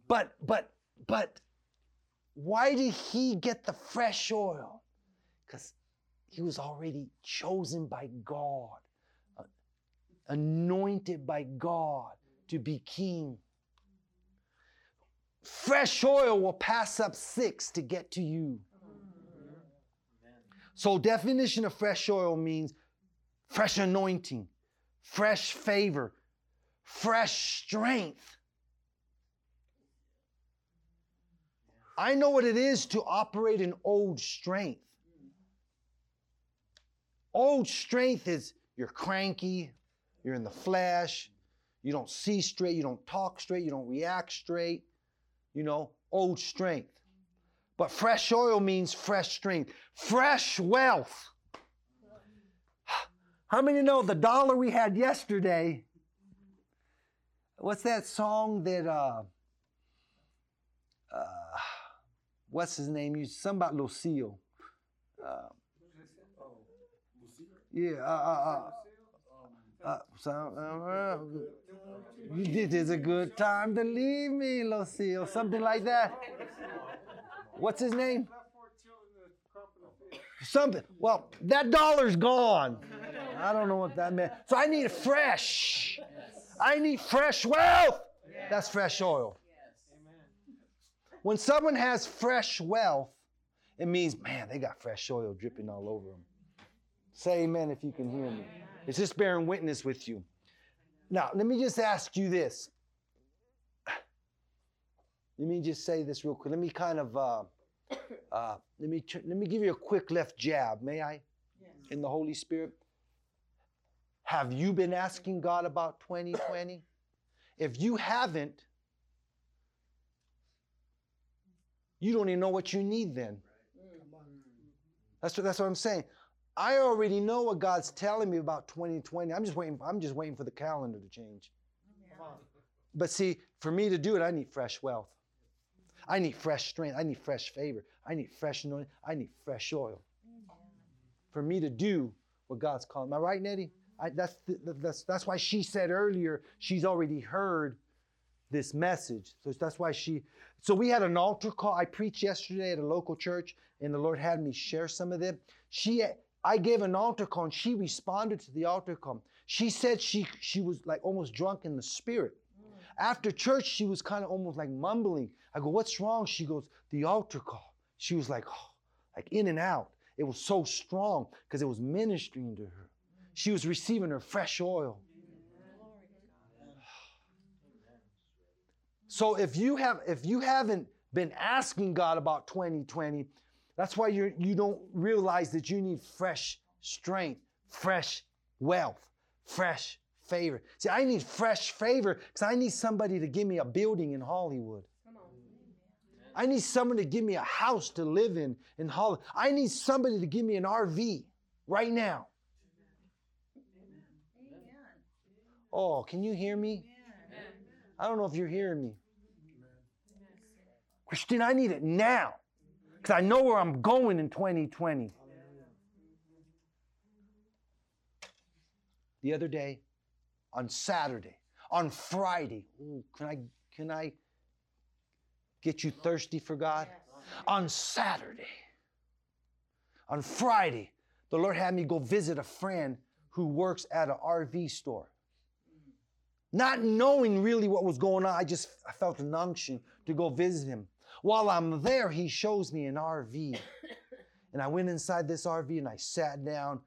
But why did he get the fresh oil? Because he was already chosen by God, anointed by God to be king. Fresh oil will pass up 6 to get to you. So definition of fresh oil means fresh anointing, fresh favor, fresh strength. I know what it is to operate in old strength. Old strength is you're cranky, you're in the flesh, you don't see straight, you don't talk straight, you don't react straight. You know, old strength. But fresh oil means fresh strength, fresh wealth. How many know the dollar we had yesterday? What's that song that, what's his name? You something about Lucille. This is a good time to leave me, Lucille. Something like that. What's his name? Something. Well, that dollar's gone. I don't know what that meant. So I need fresh. I need fresh wealth. That's fresh oil. When someone has fresh wealth, it means, man, they got fresh oil dripping all over them. Say amen if you can hear me. It's just bearing witness with you. Now, let me just ask you this. Let me just say this real quick. Let me kind of, let me give you a quick left jab. May I? Yes. In the Holy Spirit. Have you been asking God about 2020? If you haven't, you don't even know what you need then. That's what I'm saying. I already know what God's telling me about 2020. I'm just waiting for the calendar to change. But see, for me to do it, I need fresh wealth. I need fresh strength. I need fresh favor. I need fresh anointing. I need fresh oil. For me to do what God's calling. Am I right, Nettie? That's why she said earlier, she's already heard this message. So that's why she, so we had an altar call. I preached yesterday at a local church and the Lord had me share some of them. I gave an altar call and she responded to the altar call. She said she was like almost drunk in the spirit. After church, she was kind of almost like mumbling. I go, what's wrong? She goes, the altar call. She was like, oh, like in and out. It was so strong because it was ministering to her. She was receiving her fresh oil. So if you haven't been asking God about 2020, that's why you don't realize that you need fresh strength, fresh wealth, fresh favor. See, I need fresh favor because I need somebody to give me a building in Hollywood. Come on. I need someone to give me a house to live in Hollywood. I need somebody to give me an RV right now. Amen. Oh, can you hear me? Amen. I don't know if you're hearing me. Christine, I need it now because I know where I'm going in 2020. The other day, on Saturday, on Friday, ooh, can I get you thirsty for God? Yes. On Saturday, on Friday, the Lord had me go visit a friend who works at an RV store. Not knowing really what was going on, I felt an unction to go visit him. While I'm there, he shows me an RV. And I went inside this RV and I sat down.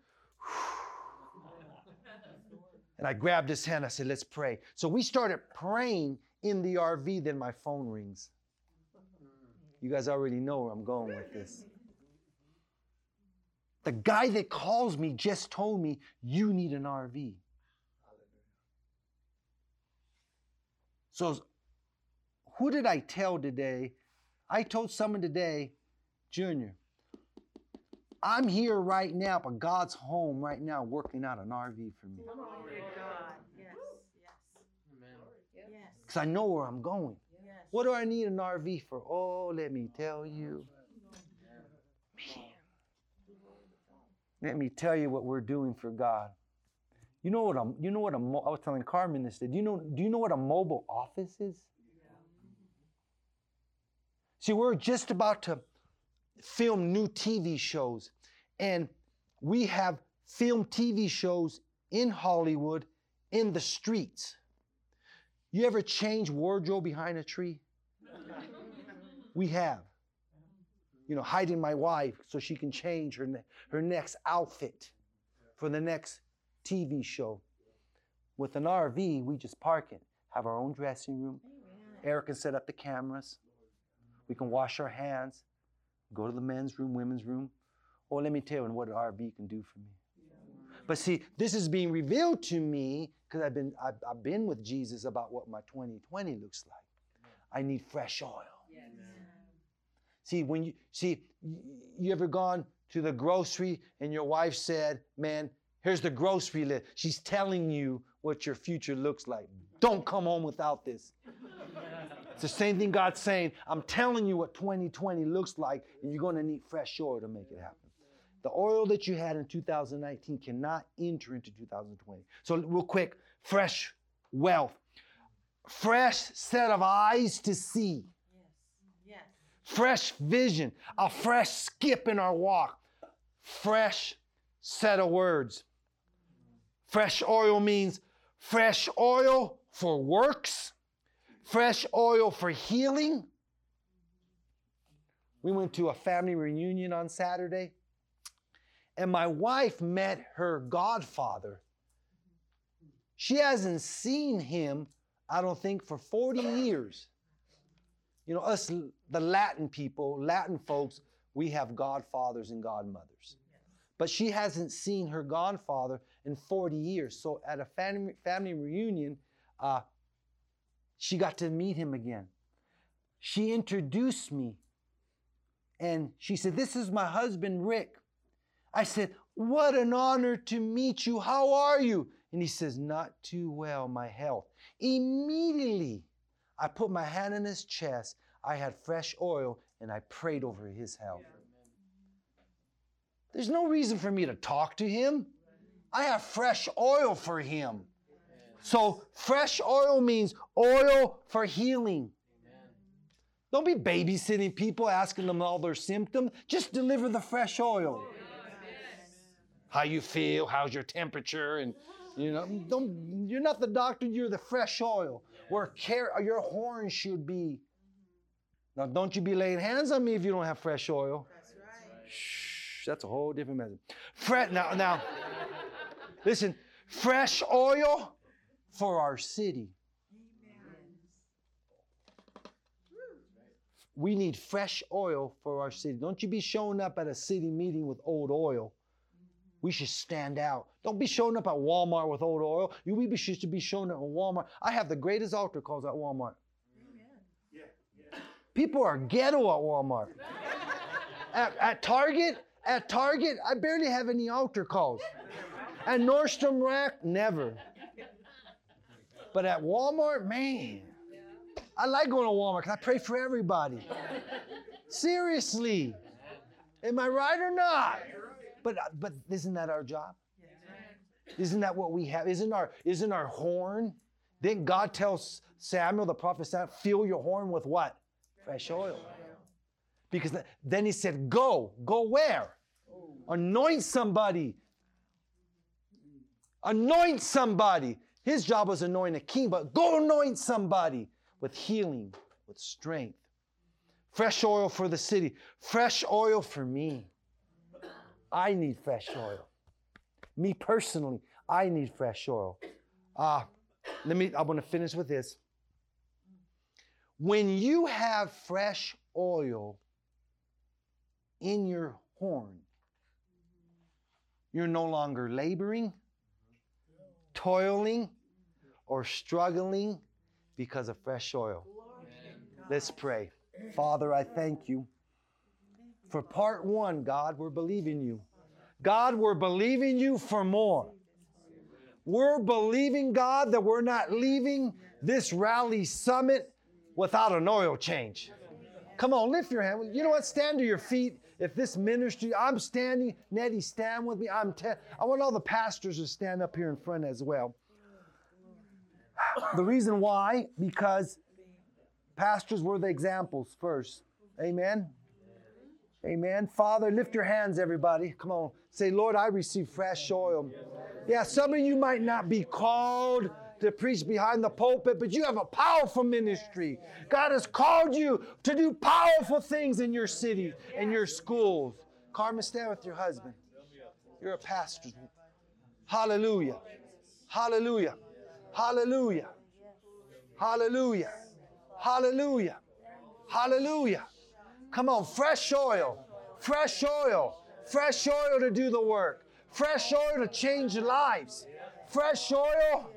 And I grabbed his hand. I said, let's pray. So we started praying in the RV. Then my phone rings. You guys already know where I'm going with this. The guy that calls me just told me, you need an RV. So who did I tell today? I told someone today, Junior, I'm here right now, but God's home right now working out an RV for me. Glory to God. Yes. Yes. Amen. Yes. Because I know where I'm going. Yes. What do I need an RV for? Oh, let me tell you. Man. Let me tell you what we're doing for God. I was telling Carmen this. Do you know what a mobile office is? See, we're just about to film new TV shows. And we have filmed TV shows in Hollywood, in the streets. You ever change wardrobe behind a tree? We have. You know, hiding my wife so she can change her next outfit for the next TV show. With an RV, we just park it, have our own dressing room. Eric can set up the cameras. We can wash our hands. Go to the men's room, women's room. Oh, let me tell you what an RV can do for me. But see, this is being revealed to me because I've been with Jesus about what my 2020 looks like. I need fresh oil. Yes. See, you ever gone to the grocery and your wife said, man, here's the grocery list. She's telling you what your future looks like. Don't come home without this. It's the same thing God's saying. I'm telling you what 2020 looks like, and you're going to need fresh oil to make it happen. The oil that you had in 2019 cannot enter into 2020. So real quick, fresh wealth. Fresh set of eyes to see. Yes. Yes. Fresh vision. A fresh skip in our walk. Fresh set of words. Fresh oil means fresh oil for works. Fresh oil for healing. We went to a family reunion on Saturday, and my wife met her godfather. She hasn't seen him, I don't think, for 40 years. You know, us, the Latin people, Latin folks, we have godfathers and godmothers. But she hasn't seen her godfather in 40 years. So at a family reunion, she got to meet him again. She introduced me and she said, this is my husband, Rick. I said, what an honor to meet you. How are you? And he says, not too well, my health. Immediately, I put my hand in his chest. I had fresh oil, and I prayed over his health. There's no reason for me to talk to him. I have fresh oil for him. So fresh oil means oil for healing. Don't be babysitting people, asking them all their symptoms. Just deliver the fresh oil. How you feel, how's your temperature, and you're not the doctor, you're the fresh oil. Where your horn should be. Now, don't you be laying hands on me if you don't have fresh oil. That's right. Shh, that's a whole different message. Now, listen, fresh oil for our city. We need fresh oil for our city. Don't you be showing up at a city meeting with old oil. We should stand out. Don't be showing up at Walmart with old oil. We should be showing up at Walmart. I have the greatest altar calls at Walmart. Amen. Yeah. People are ghetto at Walmart. At Target, I barely have any altar calls. At Nordstrom Rack, never. But at Walmart, man, I like going to Walmart because I pray for everybody. Seriously. Am I right or not? But isn't that our job? Yeah. Isn't that what we have? Isn't our horn? Then God tells Samuel, the prophet Samuel, fill your horn with what? Fresh oil. Because then he said, go where? Oh. Anoint somebody. Anoint somebody. His job was anoint a king, but go anoint somebody with healing, with strength. Fresh oil for the city. Fresh oil for me. I need fresh oil. Me personally, I need fresh oil. I want to finish with this. When you have fresh oil in your horn, you're no longer laboring, toiling, or struggling because of fresh oil. Let's pray. Father, I thank you. For part one, God, we're believing you. God, we're believing you for more. We're believing, God, that we're not leaving this rally summit without an oil change. Come on, lift your hand. You know what? Stand to your feet. If this ministry, I'm standing. Nettie, stand with me. I want all the pastors to stand up here in front as well. The reason why, because pastors were the examples first. Amen. Amen. Father, lift your hands, everybody. Come on. Say, Lord, I receive fresh oil. Yeah, some of you might not be called to preach behind the pulpit, but you have a powerful ministry. God has called you to do powerful things in your city and your schools. Carmen, stand with your husband. You're a pastor. Hallelujah. Hallelujah. Hallelujah. Hallelujah. Hallelujah. Hallelujah. Come on, fresh oil, fresh oil, fresh oil to do the work, fresh oil to change lives, fresh oil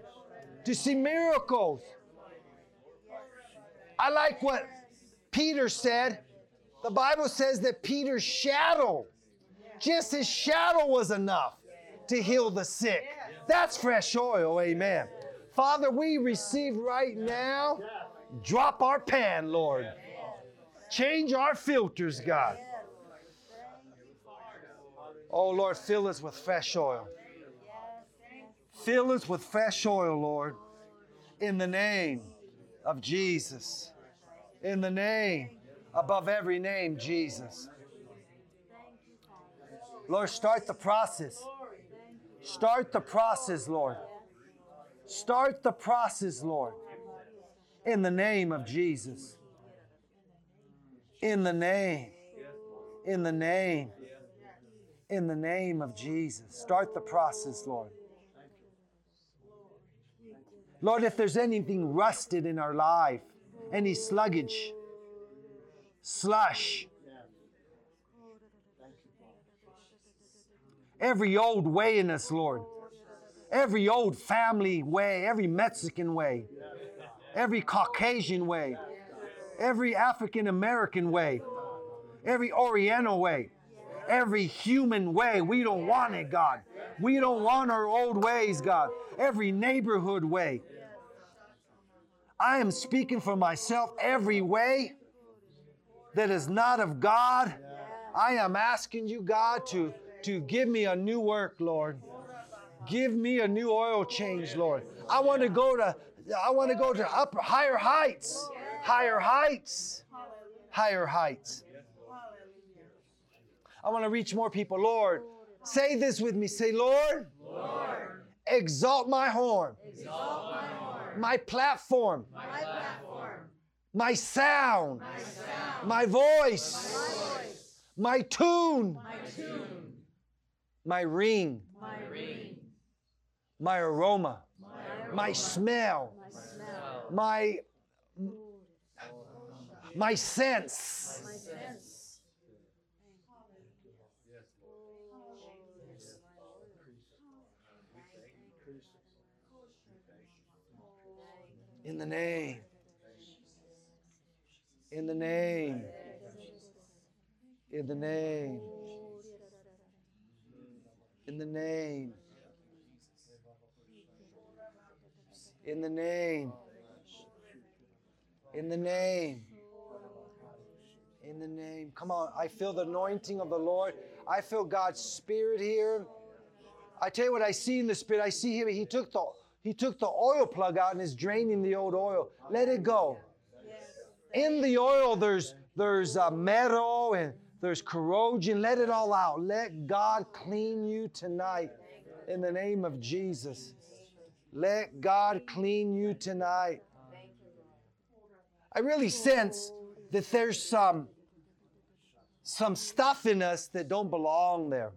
to see miracles. I like what Peter said. The Bible says that Peter's shadow, just his shadow was enough to heal the sick. That's fresh oil, amen. Father, we receive right now, drop our pan, Lord. Change our filters, God. Oh, Lord, fill us with fresh oil. Fill us with fresh oil, Lord. In the name of Jesus. In the name above every name, Jesus. Lord, start the process. Start the process, Lord. Start the process, Lord. In the name of Jesus. In the name, in the name, in the name of Jesus. Start the process, Lord. Lord, if there's anything rusted in our life, any sluggish, slush, every old way in us, Lord, every old family way, every Mexican way, every Caucasian way, every African-American way, every Oriental way, every human way. We don't want it, God. We don't want our old ways, God. Every neighborhood way. I am speaking for myself. Every way that is not of God, I am asking you, God, to give me a new work, Lord. Give me a new oil change, Lord. I want to go to higher heights. Higher heights. Higher heights. I want to reach more people. Lord, say this with me. Say, Lord, Lord, exalt my horn. Exalt my horn. My platform. My platform. My sound. My sound. My voice. My voice. My tune. My tune. My ring. My ring. My aroma. My smell. My sense. In the name. In the name. In the name. In the name. In the name. In the name. In the name. Come on. I feel the anointing of the Lord. I feel God's Spirit here. I tell you what I see in the Spirit. I see him. He took the oil plug out and is draining the old oil. Let it go. In the oil, there's metal and there's corrosion. Let it all out. Let God clean you tonight in the name of Jesus. Let God clean you tonight. I really sense that there's some stuff in us that don't belong there.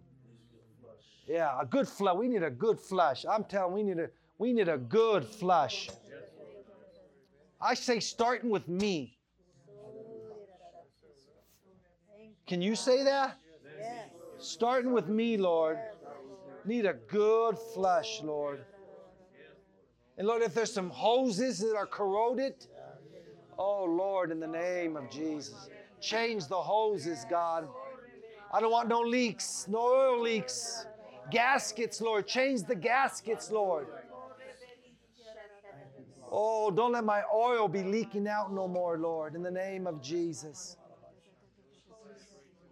Yeah, a good flush. We need a good flush. I'm telling you, we need a good flush. I say starting with me. Can you say that? Yes. Starting with me, Lord. Need a good flush, Lord. And Lord, if there's some hoses that are corroded, oh Lord, in the name of Jesus, change the hoses, God. I don't want no leaks, no oil leaks. Gaskets, Lord, change the gaskets, Lord. Oh, don't let my oil be leaking out no more, Lord, in the name of Jesus.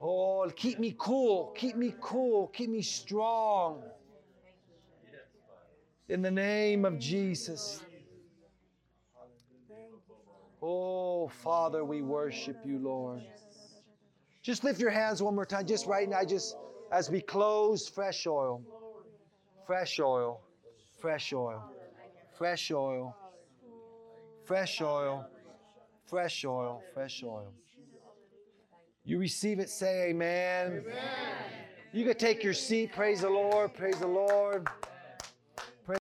Oh, keep me cool, keep me cool, keep me strong. In the name of Jesus. Oh, Father, we worship you, Lord. Just lift your hands one more time, just right now, just as we close, fresh oil, fresh oil, fresh oil, fresh oil, fresh oil, fresh oil, fresh oil. You receive it, say amen. You can take your seat, praise the Lord, praise the Lord.